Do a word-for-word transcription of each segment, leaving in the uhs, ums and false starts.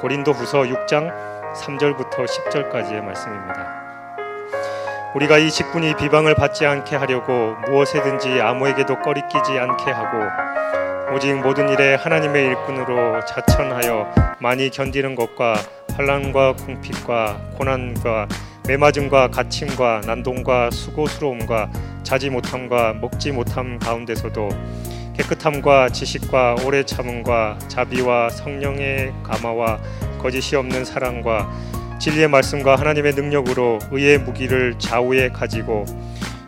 고린도후서 육 장 삼 절부터 십 절까지의 말씀입니다. 우리가 이 직분이 비방을 받지 않게 하려고 무엇에든지 아무에게도 꺼리끼지 않게 하고 오직 모든 일에 하나님의 일꾼으로 자천하여 많이 견디는 것과 환난과 궁핍과 고난과 매맞음과 갇힘과 난동과 수고스러움과 자지 못함과 먹지 못함 가운데서도 깨끗함과 지식과 오래 참음과 자비와 성령의 감화와 거짓이 없는 사랑과 진리의 말씀과 하나님의 능력으로 의의 무기를 좌우에 가지고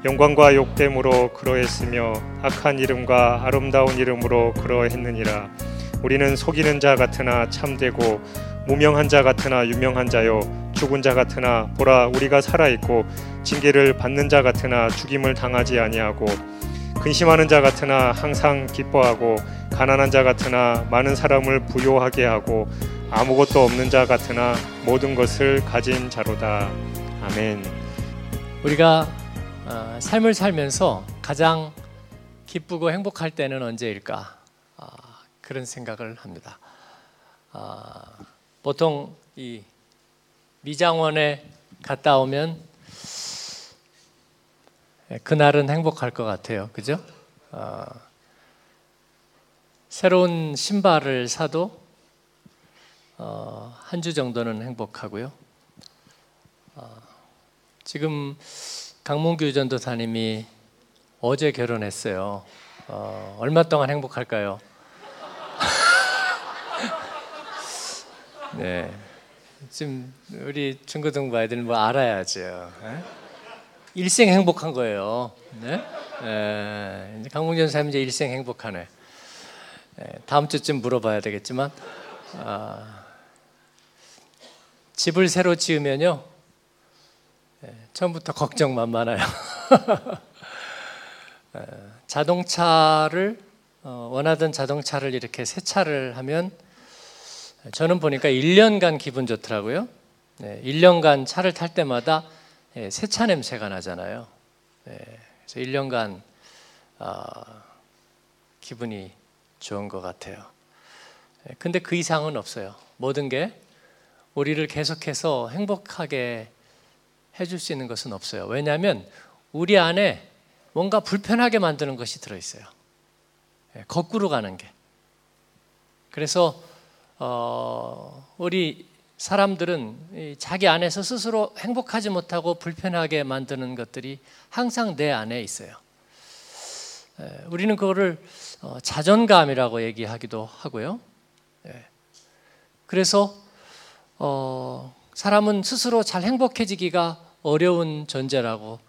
영광과 욕됨으로 그러했으며 악한 이름과 아름다운 이름으로 그러했느니라. 우리는 속이는 자 같으나 참되고 무명한 자 같으나 유명한 자요 죽은 자 같으나 보라 우리가 살아있고 징계를 받는 자 같으나 죽임을 당하지 아니하고 근심하는 자 같으나 항상 기뻐하고 가난한 자 같으나 많은 사람을 부요하게 하고 아무것도 없는 자 같으나 모든 것을 가진 자로다. 아멘. 우리가 삶을 살면서 가장 기쁘고 행복할 때는 언제일까? 그런 생각을 합니다. 보통 이 미장원에 갔다 오면 그날은 행복할 것 같아요. 그죠? 새로운 신발을 사도 어, 한 주 정도는 행복하고요. 어, 지금 강문규 전도사님이 어제 결혼했어요. 어, 얼마 동안 행복할까요? 네, 지금 우리 중고등부 아이들은 뭐 알아야죠. 에? 일생 행복한 거예요. 네, 에, 이제 강문규 전도사님 이제 일생 행복하네. 에, 다음 주쯤 물어봐야 되겠지만. 아, 집을 새로 지으면요, 처음부터 걱정만 많아요. 자동차를 원하던 자동차를 이렇게 세차를 하면 저는 보니까 일 년간 기분 좋더라고요. 일 년간 차를 탈 때마다 세차 냄새가 나잖아요. 그래서 일 년간 기분이 좋은 것 같아요. 근데 그 이상은 없어요. 모든 게 우리를 계속해서 행복하게 해줄 수 있는 것은 없어요. 왜냐하면 우리 안에 뭔가 불편하게 만드는 것이 들어있어요. 거꾸로 가는 게. 그래서 어, 우리 사람들은 자기 안에서 스스로 행복하지 못하고 불편하게 만드는 것들이 항상 내 안에 있어요. 우리는 그거를 자존감이라고 얘기하기도 하고요. 그래서 어, 사람은 스스로 잘 행복해지기가 어려운 존재라고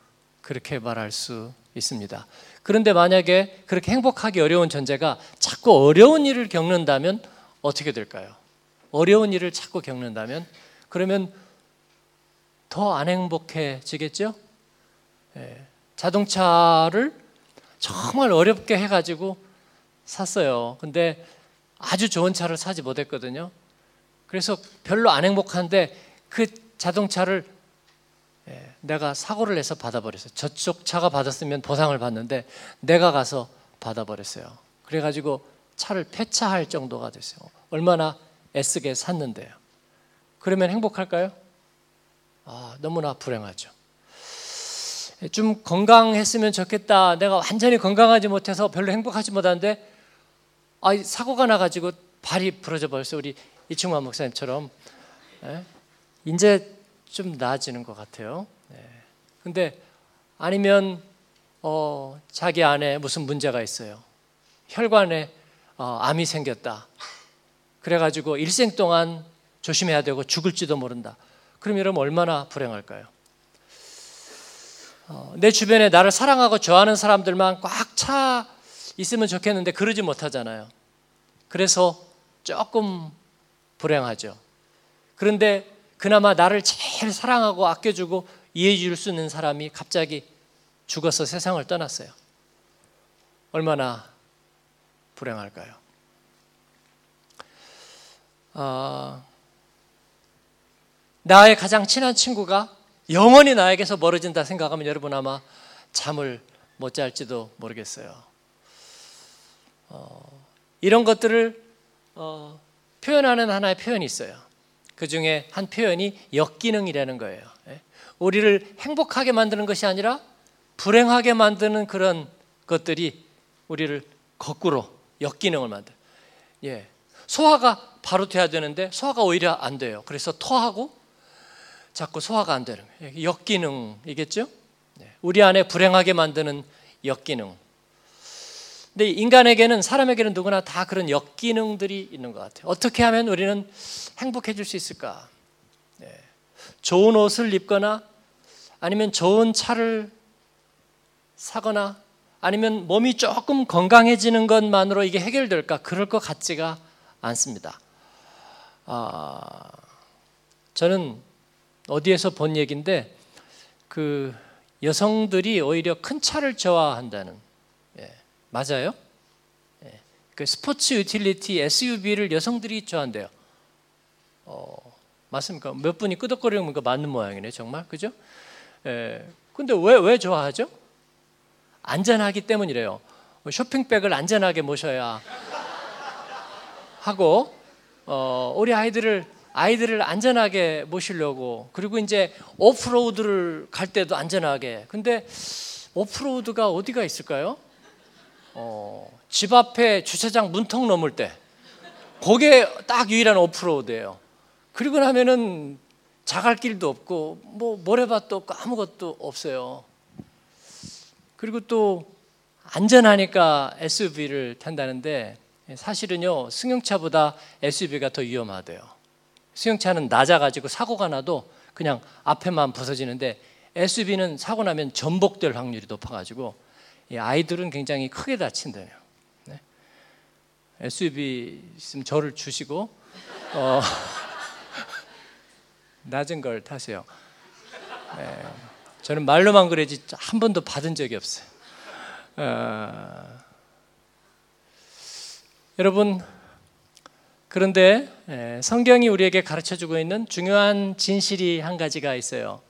그렇게 말할 수 있습니다. 그런데 만약에 그렇게 행복하기 어려운 존재가 자꾸 어려운 일을 겪는다면 어떻게 될까요? 어려운 일을 자꾸 겪는다면 그러면 더 안 행복해지겠죠? 예, 자동차를 정말 어렵게 해가지고 샀어요. 근데 아주 좋은 차를 사지 못했거든요. 그래서 별로 안 행복한데 그 자동차를 내가 사고를 내서 받아버렸어요. 저쪽 차가 받았으면 보상을 받는데 내가 가서 받아버렸어요. 그래가지고 차를 폐차할 정도가 됐어요. 얼마나 애쓰게 샀는데요. 그러면 행복할까요? 아, 너무나 불행하죠. 좀 건강했으면 좋겠다. 내가 완전히 건강하지 못해서 별로 행복하지 못한데 아, 사고가 나가지고 발이 부러져 버렸어요. 우리 이충만 목사님처럼 예? 이제 좀 나아지는 것 같아요. 예. 근데 아니면 어, 자기 안에 무슨 문제가 있어요. 혈관에 어, 암이 생겼다. 그래가지고 일생 동안 조심해야 되고 죽을지도 모른다. 그럼 이러면 얼마나 불행할까요? 어, 내 주변에 나를 사랑하고 좋아하는 사람들만 꽉 차 있으면 좋겠는데 그러지 못하잖아요. 그래서 조금 불행하죠. 그런데 그나마 나를 제일 사랑하고 아껴주고 이해해 줄 수 있는 사람이 갑자기 죽어서 세상을 떠났어요. 얼마나 불행할까요? 어, 나의 가장 친한 친구가 영원히 나에게서 멀어진다 생각하면 여러분 아마 잠을 못 잘지도 모르겠어요. 어, 이런 것들을 어, 표현하는 하나의 표현이 있어요. 그 중에 한 표현이 역기능이라는 거예요. 우리를 행복하게 만드는 것이 아니라 불행하게 만드는 그런 것들이 우리를 거꾸로 역기능을 만들어요. 예. 소화가 바로 돼야 되는데 소화가 오히려 안 돼요. 그래서 토하고 자꾸 소화가 안 되는 거예요. 역기능이겠죠? 우리 안에 불행하게 만드는 역기능. 근데 인간에게는, 사람에게는 누구나 다 그런 역기능들이 있는 것 같아요. 어떻게 하면 우리는 행복해질 수 있을까? 좋은 옷을 입거나 아니면 좋은 차를 사거나 아니면 몸이 조금 건강해지는 것만으로 이게 해결될까? 그럴 것 같지가 않습니다. 아, 저는 어디에서 본 얘기인데 그 여성들이 오히려 큰 차를 좋아한다는, 예, 맞아요? 예, 그 스포츠 유틸리티 에스유브이를 여성들이 좋아한대요. 어, 맞습니까? 몇 분이 끄덕거리는 거 맞는 모양이네, 정말, 그죠? 예, 근데 왜, 왜 좋아하죠? 안전하기 때문이래요. 쇼핑백을 안전하게 모셔야 하고, 어, 우리 아이들을 아이들을 안전하게 모시려고, 그리고 이제 오프로드를 갈 때도 안전하게. 근데 오프로드가 어디가 있을까요? 어, 집 앞에 주차장 문턱 넘을 때, 그게 딱 유일한 오프로드예요. 그리고 나면은 자갈길도 없고 뭐 모래밭도 없고 아무것도 없어요. 그리고 또 안전하니까 에스유브이를 탄다는데 사실은요, 승용차보다 에스유브이가 더 위험하대요. 승용차는 낮아가지고 사고가 나도 그냥 앞에만 부서지는데 에스유브이는 사고 나면 전복될 확률이 높아가지고 이 아이들은 굉장히 크게 다친대요. 네? 에스유브이 있으면 저를 주시고 어, 낮은 걸 타세요. 네. 저는 말로만 그러지 한 번도 받은 적이 없어요. 어... 여러분, 그런데 성경이 우리에게 가르쳐주고 있는 중요한 진실이 한 가지가 있어요.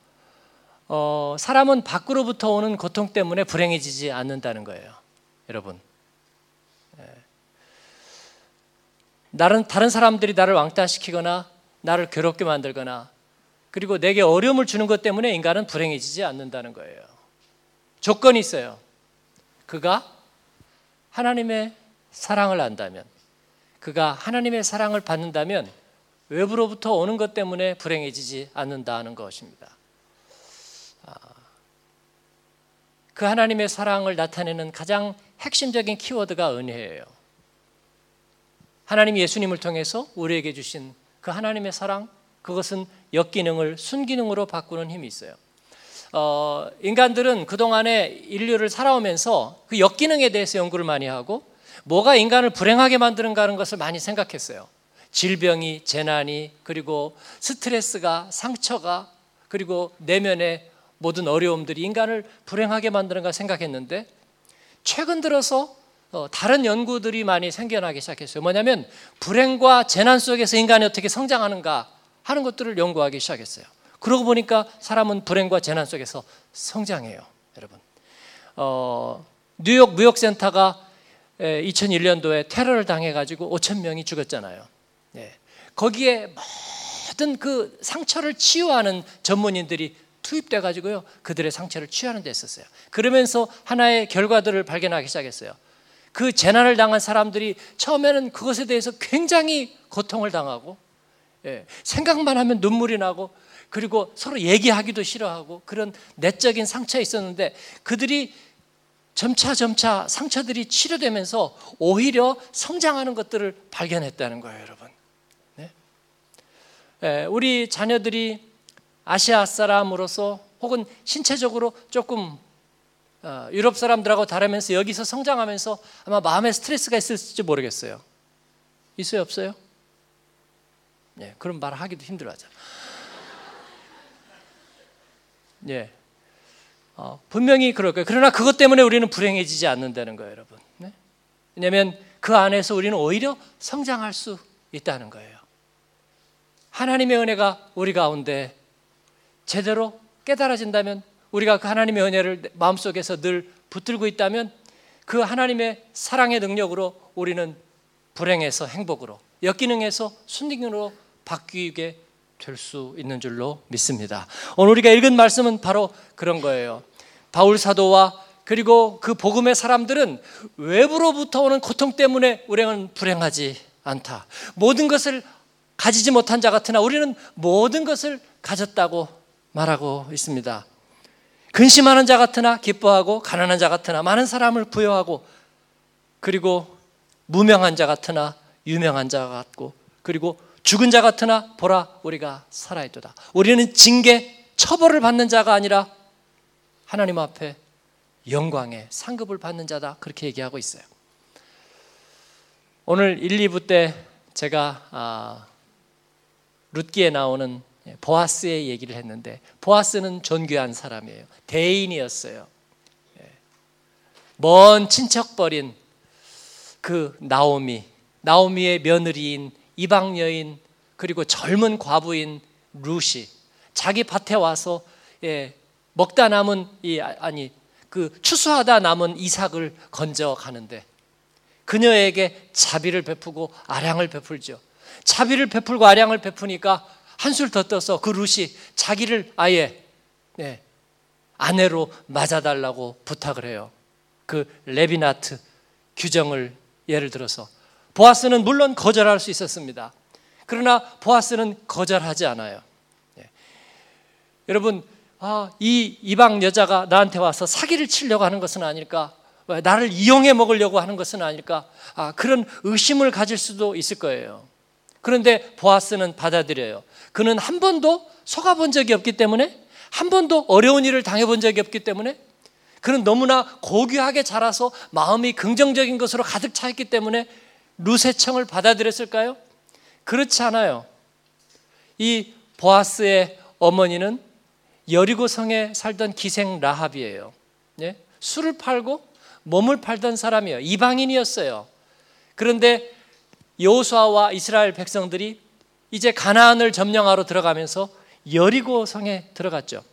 어, 사람은 밖으로부터 오는 고통 때문에 불행해지지 않는다는 거예요. 여러분, 다른, 다른 사람들이 나를 왕따시키거나 나를 괴롭게 만들거나 그리고 내게 어려움을 주는 것 때문에 인간은 불행해지지 않는다는 거예요. 조건이 있어요. 그가 하나님의 사랑을 안다면, 그가 하나님의 사랑을 받는다면 외부로부터 오는 것 때문에 불행해지지 않는다는 것입니다. 그 하나님의 사랑을 나타내는 가장 핵심적인 키워드가 은혜예요. 하나님이 예수님을 통해서 우리에게 주신 그 하나님의 사랑, 그것은 역기능을 순기능으로 바꾸는 힘이 있어요. 어, 인간들은 그동안에 인류를 살아오면서 그 역기능에 대해서 연구를 많이 하고 뭐가 인간을 불행하게 만드는가 하는 것을 많이 생각했어요. 질병이, 재난이, 그리고 스트레스가, 상처가, 그리고 내면의 모든 어려움들이 인간을 불행하게 만드는가 생각했는데 최근 들어서 어, 다른 연구들이 많이 생겨나기 시작했어요. 뭐냐면 불행과 재난 속에서 인간이 어떻게 성장하는가 하는 것들을 연구하기 시작했어요. 그러고 보니까 사람은 불행과 재난 속에서 성장해요, 여러분. 어, 뉴욕 무역센터가 이천일 년도에 테러를 당해가지고 오천 명이 죽었잖아요. 예. 거기에 모든 그 상처를 치유하는 전문인들이 투입돼가지고요, 그들의 상처를 치유하는 데 있었어요. 그러면서 하나의 결과들을 발견하기 시작했어요. 그 재난을 당한 사람들이 처음에는 그것에 대해서 굉장히 고통을 당하고, 예, 생각만 하면 눈물이 나고, 그리고 서로 얘기하기도 싫어하고, 그런 내적인 상처가 있었는데 그들이 점차 점차 상처들이 치료되면서 오히려 성장하는 것들을 발견했다는 거예요, 여러분. 네? 예, 우리 자녀들이 아시아 사람으로서 혹은 신체적으로 조금 어, 유럽 사람들하고 다르면서 여기서 성장하면서 아마 마음에 스트레스가 있을지 모르겠어요. 있어요, 없어요? 예, 그런 말을 하기도 힘들어하잖아. 예, 어, 분명히 그럴 거예요. 그러나 그것 때문에 우리는 불행해지지 않는다는 거예요, 여러분. 네? 왜냐하면 그 안에서 우리는 오히려 성장할 수 있다는 거예요. 하나님의 은혜가 우리 가운데 제대로 깨달아진다면, 우리가 그 하나님의 은혜를 마음속에서 늘 붙들고 있다면 그 하나님의 사랑의 능력으로 우리는 불행에서 행복으로, 역기능에서 순기능으로 바뀌게 될 수 있는 줄로 믿습니다. 오늘 우리가 읽은 말씀은 바로 그런 거예요. 바울 사도와 그리고 그 복음의 사람들은 외부로부터 오는 고통 때문에 우리는 불행하지 않다. 모든 것을 가지지 못한 자 같으나 우리는 모든 것을 가졌다고 말하고 있습니다. 근심하는 자 같으나 기뻐하고, 가난한 자 같으나 많은 사람을 부여하고, 그리고 무명한 자 같으나 유명한 자 같고, 그리고 죽은 자 같으나 보라 우리가 살아있도다. 우리는 징계, 처벌을 받는 자가 아니라 하나님 앞에 영광의 상급을 받는 자다, 그렇게 얘기하고 있어요. 오늘 일, 이 부 때 제가 아, 룻기에 나오는 보아스의 얘기를 했는데, 보아스는 존귀한 사람이에요. 대인이었어요. 먼 친척벌인 그 나오미, 나오미의 며느리인 이방 여인, 그리고 젊은 과부인 룻이 자기 밭에 와서 예, 먹다 남은 이 아니 그 추수하다 남은 이삭을 건져 가는데 그녀에게 자비를 베푸고 아량을 베풀죠. 자비를 베풀고 아량을 베푸니까 한술 더 떠서 그 룻이 자기를 아예 예, 아내로 맞아달라고 부탁을 해요. 그 레비나트 규정을 예를 들어서 보아스는 물론 거절할 수 있었습니다. 그러나 보아스는 거절하지 않아요. 예. 여러분, 아, 이 이방 여자가 나한테 와서 사기를 치려고 하는 것은 아닐까? 왜, 나를 이용해 먹으려고 하는 것은 아닐까? 아, 그런 의심을 가질 수도 있을 거예요. 그런데 보아스는 받아들여요. 그는 한 번도 속아본 적이 없기 때문에, 한 번도 어려운 일을 당해본 적이 없기 때문에, 그는 너무나 고귀하게 자라서 마음이 긍정적인 것으로 가득 차 있기 때문에 룻의 청을 받아들였을까요? 그렇지 않아요. 이 보아스의 어머니는 여리고성에 살던 기생 라합이에요. 예? 술을 팔고 몸을 팔던 사람이에요. 이방인이었어요. 그런데 여호수아와 이스라엘 백성들이 이제 가나안을 점령하러 들어가면서 여리고성에 들어갔죠.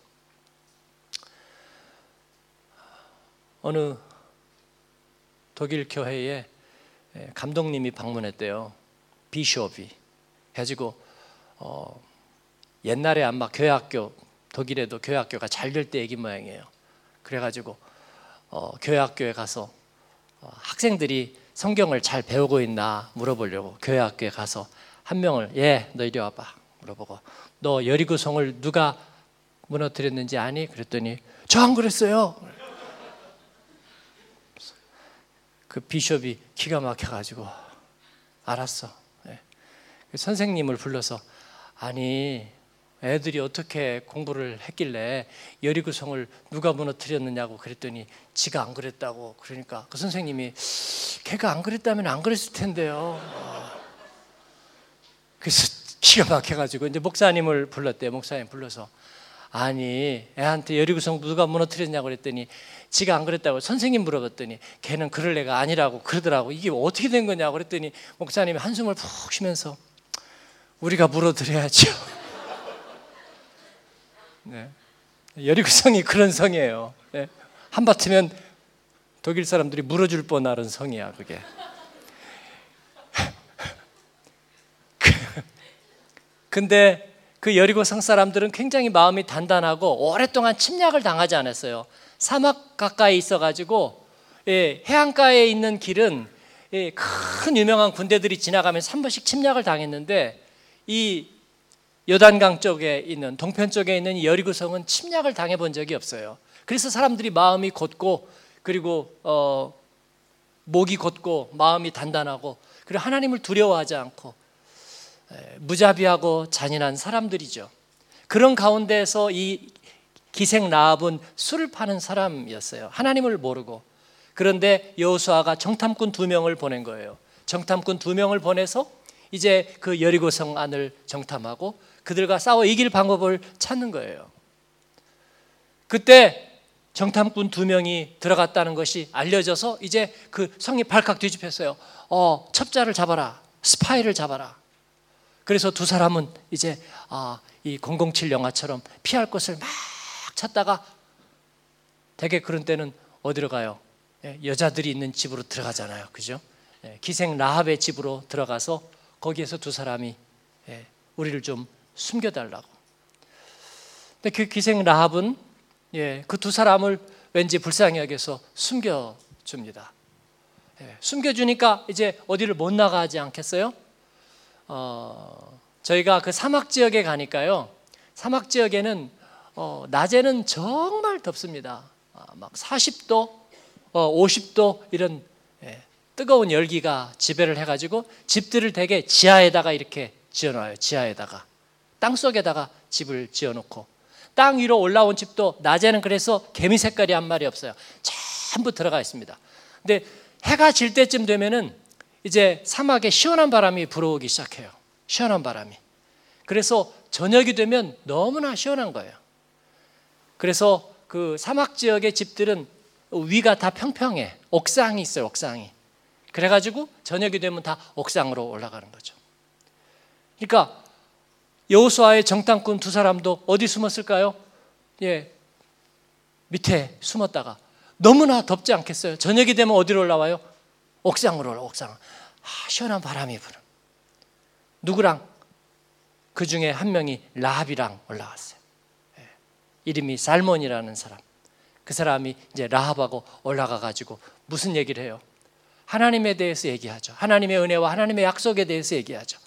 어느 독일 교회에 감독님이 방문했대요. 비숍이. 해가지고 어, 옛날에 아마 교회학교, 독일에도 교회학교가 잘 될 때 얘기 모양이에요. 그래가지고 어, 교회학교에 가서 어, 학생들이 성경을 잘 배우고 있나 물어보려고 교회학교에 가서 한 명을 예, 너 이리 와봐 물어보고 너 여리고성을 누가 무너뜨렸는지 아니? 그랬더니 저 안 그랬어요. 그 비숍이 기가 막혀가지고 알았어. 예. 선생님을 불러서 아니 애들이 어떻게 공부를 했길래 여리고성을 누가 무너뜨렸느냐고 그랬더니 지가 안 그랬다고. 그러니까 그 선생님이 걔가 안 그랬다면 안 그랬을 텐데요. 그래서 기가 막혀가지고 이제 목사님을 불렀대요. 목사님 불러서 아니 애한테 여리고성 누가 무너뜨렸냐고 그랬더니 지가 안 그랬다고. 선생님 물어봤더니 걔는 그럴 애가 아니라고 그러더라고. 이게 어떻게 된 거냐고 그랬더니 목사님이 한숨을 푹 쉬면서 우리가 물어드려야죠. 네. 여리고성이 그런 성이에요. 네. 한바트면 독일 사람들이 물어줄 뻔하는 성이야 그게. 근데 그 여리고성 사람들은 굉장히 마음이 단단하고 오랫동안 침략을 당하지 않았어요. 사막 가까이 있어가지고 예, 해안가에 있는 길은 예, 큰 유명한 군대들이 지나가면서 한 번씩 침략을 당했는데 이 요단강 쪽에 있는 동편 쪽에 있는 여리고성은 침략을 당해본 적이 없어요. 그래서 사람들이 마음이 곧고 그리고 어, 목이 곧고 마음이 단단하고 그리고 하나님을 두려워하지 않고 에, 무자비하고 잔인한 사람들이죠. 그런 가운데서 이 기생 라합은 술을 파는 사람이었어요. 하나님을 모르고. 그런데 여호수아가 정탐꾼 두 명을 보낸 거예요. 정탐꾼 두 명을 보내서 이제 그 여리고성 안을 정탐하고 그들과 싸워 이길 방법을 찾는 거예요. 그때 정탐꾼 두 명이 들어갔다는 것이 알려져서 이제 그 성이 발칵 뒤집혔어요. 어, 첩자를 잡아라. 스파이를 잡아라. 그래서 두 사람은 이제 아, 이 공공칠 영화처럼 피할 곳을 막 찾다가 되게 그런 때는 어디로 가요? 여자들이 있는 집으로 들어가잖아요. 그죠? 기생 라합의 집으로 들어가서 거기에서 두 사람이 우리를 좀 숨겨달라고. 근데 그 기생 라합은 그 두 사람을 왠지 불쌍히 여겨서 숨겨줍니다. 숨겨주니까 이제 어디를 못 나가지 않겠어요? 어, 저희가 그 사막 지역에 가니까요. 사막 지역에는 어, 낮에는 정말 덥습니다. 아, 막 사십 도, 어, 오십 도 이런 예, 뜨거운 열기가 지배를 해가지고 집들을 되게 지하에다가 이렇게 지어놔요. 지하에다가 땅속에다가 집을 지어놓고 땅 위로 올라온 집도 낮에는 그래서 개미 색깔이 한 마리 없어요. 전부 들어가 있습니다. 근데 해가 질 때쯤 되면은 이제 사막에 시원한 바람이 불어오기 시작해요. 시원한 바람이. 그래서 저녁이 되면 너무나 시원한 거예요. 그래서 그 사막 지역의 집들은 위가 다 평평해. 옥상이 있어요. 옥상이. 그래가지고 저녁이 되면 다 옥상으로 올라가는 거죠. 그러니까 여호수아의 정탐꾼 두 사람도 어디 숨었을까요? 예, 밑에 숨었다가 너무나 덥지 않겠어요? 저녁이 되면 어디로 올라와요? 옥상으로 올라와요. 옥상. 아, 시원한 바람이 부는. 누구랑? 그 중에 한 명이 라합이랑 올라왔어요. 예, 이름이 살몬이라는 사람. 그 사람이 이제 라합하고 올라가가지고 무슨 얘기를 해요? 하나님에 대해서 얘기하죠. 하나님의 은혜와 하나님의 약속에 대해서 얘기하죠.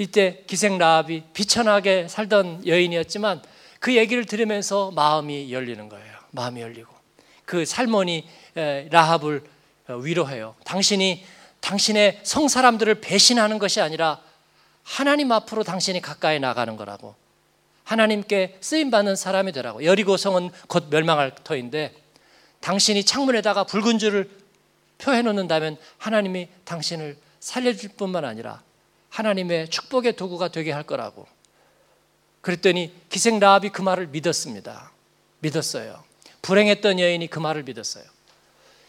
이때 기생 라합이 비천하게 살던 여인이었지만 그 얘기를 들으면서 마음이 열리는 거예요. 마음이 열리고 그 살몬이 라합을 위로해요. 당신이 당신의 성사람들을 배신하는 것이 아니라 하나님 앞으로 당신이 가까이 나가는 거라고, 하나님께 쓰임받는 사람이 되라고. 여리고성은 곧 멸망할 터인데 당신이 창문에다가 붉은 줄을 표해놓는다면 하나님이 당신을 살려줄 뿐만 아니라 하나님의 축복의 도구가 되게 할 거라고. 그랬더니 기생 라합이 그 말을 믿었습니다. 믿었어요. 불행했던 여인이 그 말을 믿었어요.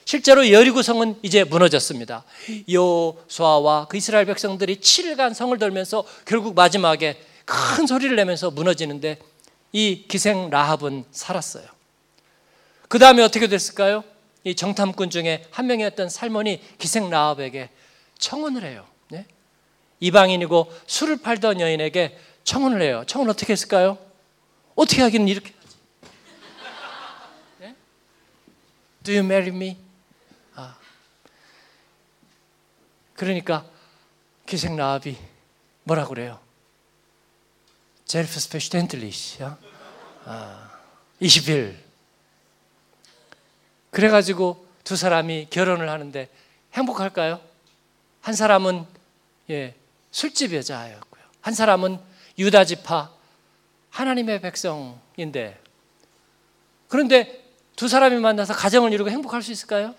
실제로 여리고성은 이제 무너졌습니다. 여호수아와 그 이스라엘 백성들이 칠 일간 성을 돌면서 결국 마지막에 큰 소리를 내면서 무너지는데 이 기생 라합은 살았어요. 그 다음에 어떻게 됐을까요? 이 정탐꾼 중에 한 명이었던 살몬이 기생 라합에게 청혼을 해요. 네? 이방인이고 술을 팔던 여인에게 청혼을 해요. 청혼 어떻게 했을까요? 어떻게 하기는 이렇게 하지. 네? Do you marry me? 아. 그러니까 기생 라합이 뭐라 그래요? Selbstverständlich. 아. 이십 일. 그래가지고 두 사람이 결혼을 하는데 행복할까요? 한 사람은 예. 술집 여자였고요. 한 사람은 유다지파 하나님의 백성인데 그런데 두 사람이 만나서 가정을 이루고 행복할 수 있을까요?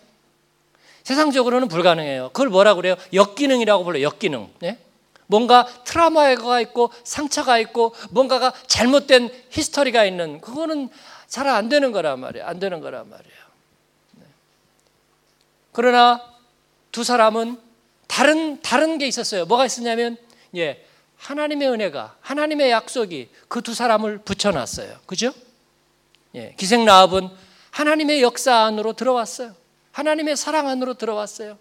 세상적으로는 불가능해요. 그걸 뭐라고 그래요? 역기능이라고 불러요. 역기능. 예? 뭔가 트라우마가 있고 상처가 있고 뭔가가 잘못된 히스토리가 있는 그거는 잘 안 되는 거란 말이에요. 안 되는 거란 말이에요. 네. 그러나 두 사람은 다른 다른 게 있었어요. 뭐가 있었냐면 예, 하나님의 은혜가, 하나님의 약속이 그 두 사람을 붙여놨어요. 그죠? 예, 기생 라합은 하나님의 역사 안으로 들어왔어요. 하나님의 사랑 안으로 들어왔어요.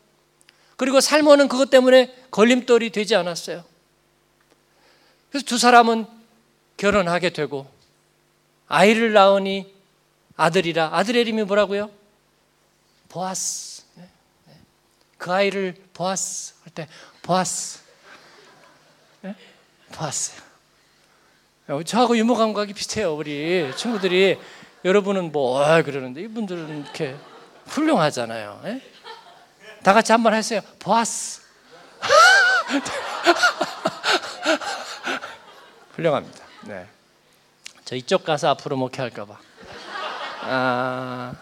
그리고 살몬은 그것 때문에 걸림돌이 되지 않았어요. 그래서 두 사람은 결혼하게 되고 아이를 낳으니 아들이라. 아들의 이름이 뭐라고요? 보아스. 그 아이를 보아스 할 때 보아스. 네? 보아스. 저하고 유머 감각이 비슷해요. 우리 친구들이. 여러분은 뭐 아, 그러는데 이분들은 이렇게 훌륭하잖아요. 네? 다 같이 한번 하세요. 보아스. 훌륭합니다. 네. 저 이쪽 가서 앞으로 목회할까 봐. 아,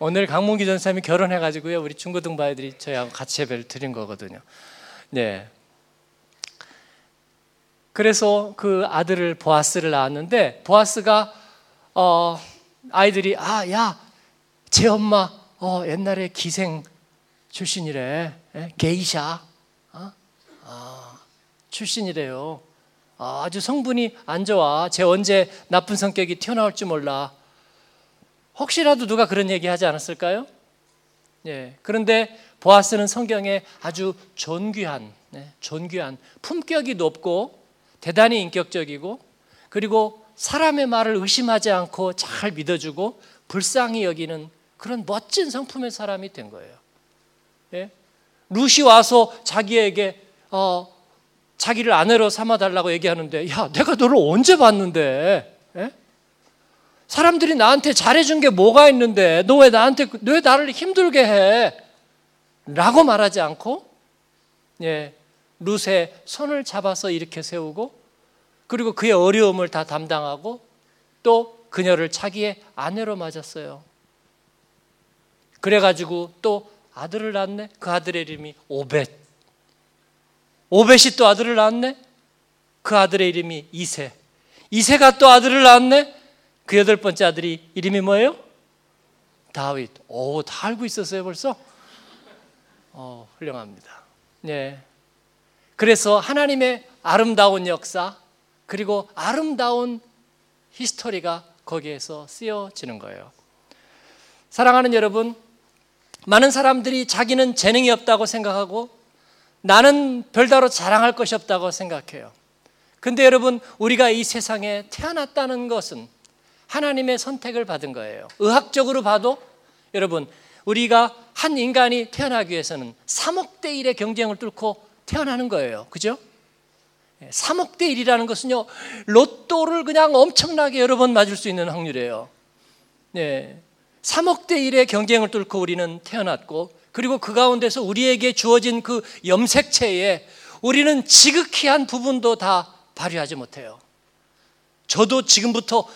오늘 강문규 전사님이 결혼해가지고요. 우리 중고등부아이들이 저희하고 같이 예배를 드린 거거든요. 네. 그래서 그 아들을 보아스를 낳았는데 보아스가 어, 아이들이 아, 야, 제 엄마 어, 옛날에 기생 출신이래. 게이샤. 어? 아, 출신이래요. 아, 아주 성분이 안 좋아. 쟤 언제 나쁜 성격이 튀어나올지 몰라. 혹시라도 누가 그런 얘기 하지 않았을까요? 예. 그런데 보아스는 성경에 아주 존귀한, 예, 존귀한 품격이 높고 대단히 인격적이고 그리고 사람의 말을 의심하지 않고 잘 믿어주고 불쌍히 여기는 그런 멋진 성품의 사람이 된 거예요. 예? 룻이 와서 자기에게 어, 자기를 아내로 삼아달라고 얘기하는데 야, 내가 너를 언제 봤는데? 예? 사람들이 나한테 잘해준 게 뭐가 있는데 너 왜 나한테 왜 나를 힘들게 해? 라고 말하지 않고 예, 룻의 손을 잡아서 이렇게 세우고 그리고 그의 어려움을 다 담당하고 또 그녀를 자기의 아내로 맞았어요. 그래가지고 또 아들을 낳네. 그 아들의 이름이 오벳. 오벳이 또 아들을 낳네. 그 아들의 이름이 이새. 이새가 또 아들을 낳네. 그 여덟 번째 아들이 이름이 뭐예요? 다윗. 오, 다 알고 있었어요 벌써? 어, 훌륭합니다. 예. 그래서 하나님의 아름다운 역사 그리고 아름다운 히스토리가 거기에서 쓰여지는 거예요. 사랑하는 여러분, 많은 사람들이 자기는 재능이 없다고 생각하고 나는 별다로 자랑할 것이 없다고 생각해요. 근데 여러분, 우리가 이 세상에 태어났다는 것은 하나님의 선택을 받은 거예요. 의학적으로 봐도 여러분, 우리가 한 인간이 태어나기 위해서는 삼억 대 일의 경쟁을 뚫고 태어나는 거예요. 그죠? 삼억 대 일이라는 것은요, 로또를 그냥 엄청나게 여러 번 맞을 수 있는 확률이에요. 네. 삼억 대 일의 경쟁을 뚫고 우리는 태어났고, 그리고 그 가운데서 우리에게 주어진 그 염색체에 우리는 지극히한 부분도 다 발휘하지 못해요. 저도 지금부터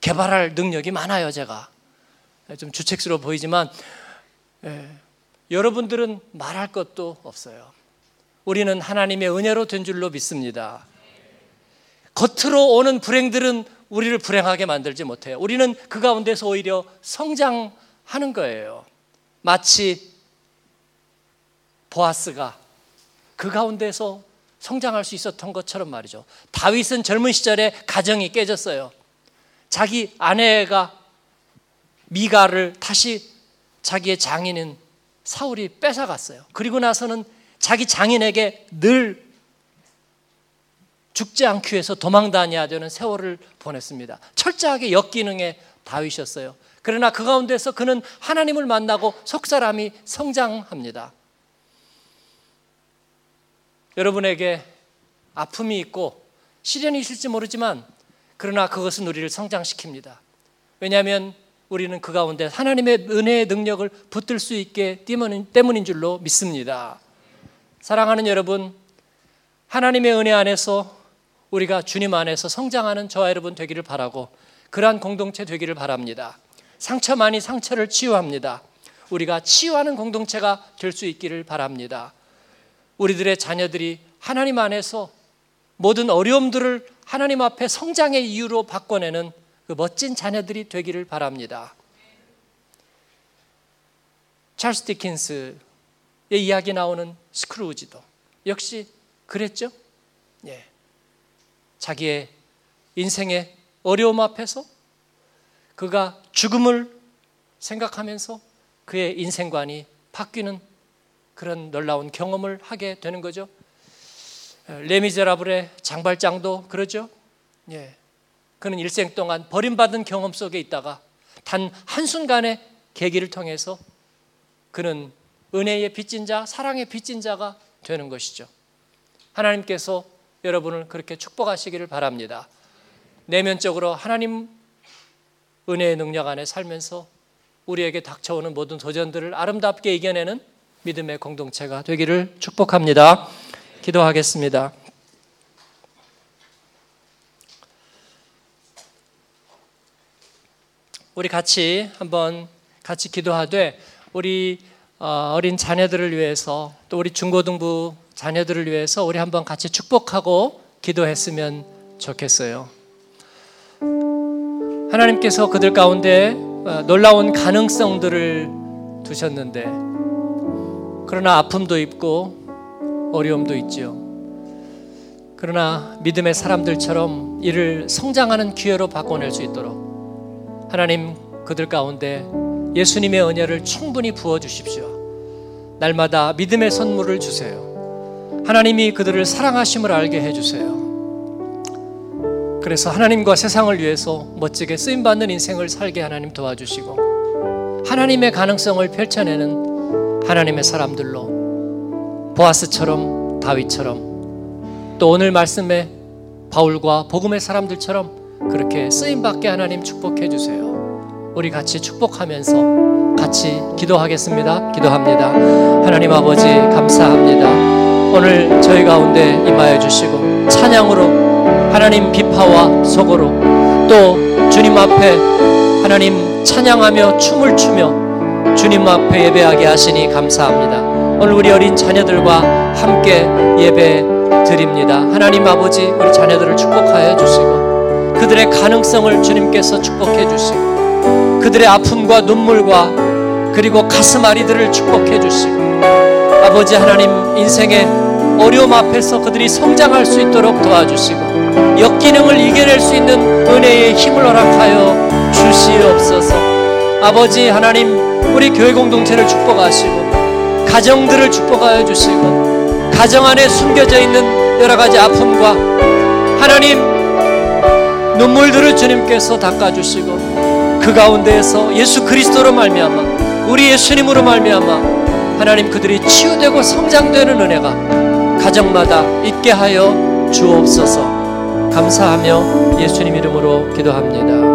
개발할 능력이 많아요, 제가. 좀 주책스러워 보이지만, 예, 여러분들은 말할 것도 없어요. 우리는 하나님의 은혜로 된 줄로 믿습니다. 겉으로 오는 불행들은 우리를 불행하게 만들지 못해요. 우리는 그 가운데서 오히려 성장하는 거예요. 마치 보아스가 그 가운데서 성장할 수 있었던 것처럼 말이죠. 다윗은 젊은 시절에 가정이 깨졌어요. 자기 아내가 미가를 다시 자기의 장인인 사울이 뺏어갔어요. 그리고 나서는 자기 장인에게 늘 죽지 않기 위해서 도망다녀야 되는 세월을 보냈습니다. 철저하게 역기능의 다윗이었어요. 그러나 그 가운데서 그는 하나님을 만나고 속사람이 성장합니다. 여러분에게 아픔이 있고 시련이 있을지 모르지만 그러나 그것은 우리를 성장시킵니다. 왜냐하면 우리는 그 가운데 하나님의 은혜의 능력을 붙들 수 있기 때문인 줄로 믿습니다. 사랑하는 여러분, 하나님의 은혜 안에서 우리가 주님 안에서 성장하는 저와 여러분 되기를 바라고 그러한 공동체 되기를 바랍니다. 상처 많이 상처를 치유합니다. 우리가 치유하는 공동체가 될 수 있기를 바랍니다. 우리들의 자녀들이 하나님 안에서 모든 어려움들을 하나님 앞에 성장의 이유로 바꿔내는 그 멋진 자녀들이 되기를 바랍니다. 찰스 디킨스의 이야기 나오는 스크루지도 역시 그랬죠? 예. 자기의 인생의 어려움 앞에서 그가 죽음을 생각하면서 그의 인생관이 바뀌는 그런 놀라운 경험을 하게 되는 거죠. 레미제라블의 장발장도 그러죠. 예. 그는 일생 동안 버림받은 경험 속에 있다가 단 한순간의 계기를 통해서 그는 은혜의 빚진 자, 사랑의 빚진 자가 되는 것이죠. 하나님께서 여러분을 그렇게 축복하시기를 바랍니다. 내면적으로 하나님 은혜의 능력 안에 살면서 우리에게 닥쳐오는 모든 도전들을 아름답게 이겨내는 믿음의 공동체가 되기를 축복합니다. 기도하겠습니다. 우리 같이 한번 같이 기도하되 우리 어린 자녀들을 위해서 또 우리 중고등부 자녀들을 위해서 우리 한번 같이 축복하고 기도했으면 좋겠어요. 하나님께서 그들 가운데 놀라운 가능성들을 두셨는데 그러나 아픔도 있고 어려움도 있죠. 그러나 믿음의 사람들처럼 이를 성장하는 기회로 바꿔낼 수 있도록 하나님 그들 가운데 예수님의 은혜를 충분히 부어주십시오. 날마다 믿음의 선물을 주세요. 하나님이 그들을 사랑하심을 알게 해주세요. 그래서 하나님과 세상을 위해서 멋지게 쓰임받는 인생을 살게 하나님 도와주시고, 하나님의 가능성을 펼쳐내는 하나님의 사람들로, 보아스처럼 다윗처럼, 또 오늘 말씀의 바울과 복음의 사람들처럼 그렇게 쓰임받게 하나님 축복해 주세요. 우리 같이 축복하면서 같이 기도하겠습니다. 기도합니다. 하나님 아버지, 감사합니다. 오늘 저희 가운데 임하여 주시고, 찬양으로 하나님 비파와 소고로, 또 주님 앞에 하나님 찬양하며 춤을 추며 주님 앞에 예배하게 하시니 감사합니다. 오늘 우리 어린 자녀들과 함께 예배 드립니다. 하나님 아버지, 우리 자녀들을 축복하여 주시고, 그들의 가능성을 주님께서 축복해 주시고, 그들의 아픔과 눈물과 그리고 가슴 아리들을 축복해 주시고, 아버지 하나님, 인생의 어려움 앞에서 그들이 성장할 수 있도록 도와주시고, 역기능을 이겨낼 수 있는 은혜의 힘을 허락하여 주시옵소서. 아버지 하나님, 우리 교회 공동체를 축복하시고, 가정들을 축복하여 주시고, 가정 안에 숨겨져 있는 여러가지 아픔과 하나님 눈물들을 주님께서 닦아주시고, 그 가운데에서 예수 그리스도로 말미암아, 우리 예수님으로 말미암아 하나님 그들이 치유되고 성장되는 은혜가 가정마다 있게 하여 주옵소서. 감사하며 예수님 이름으로 기도합니다.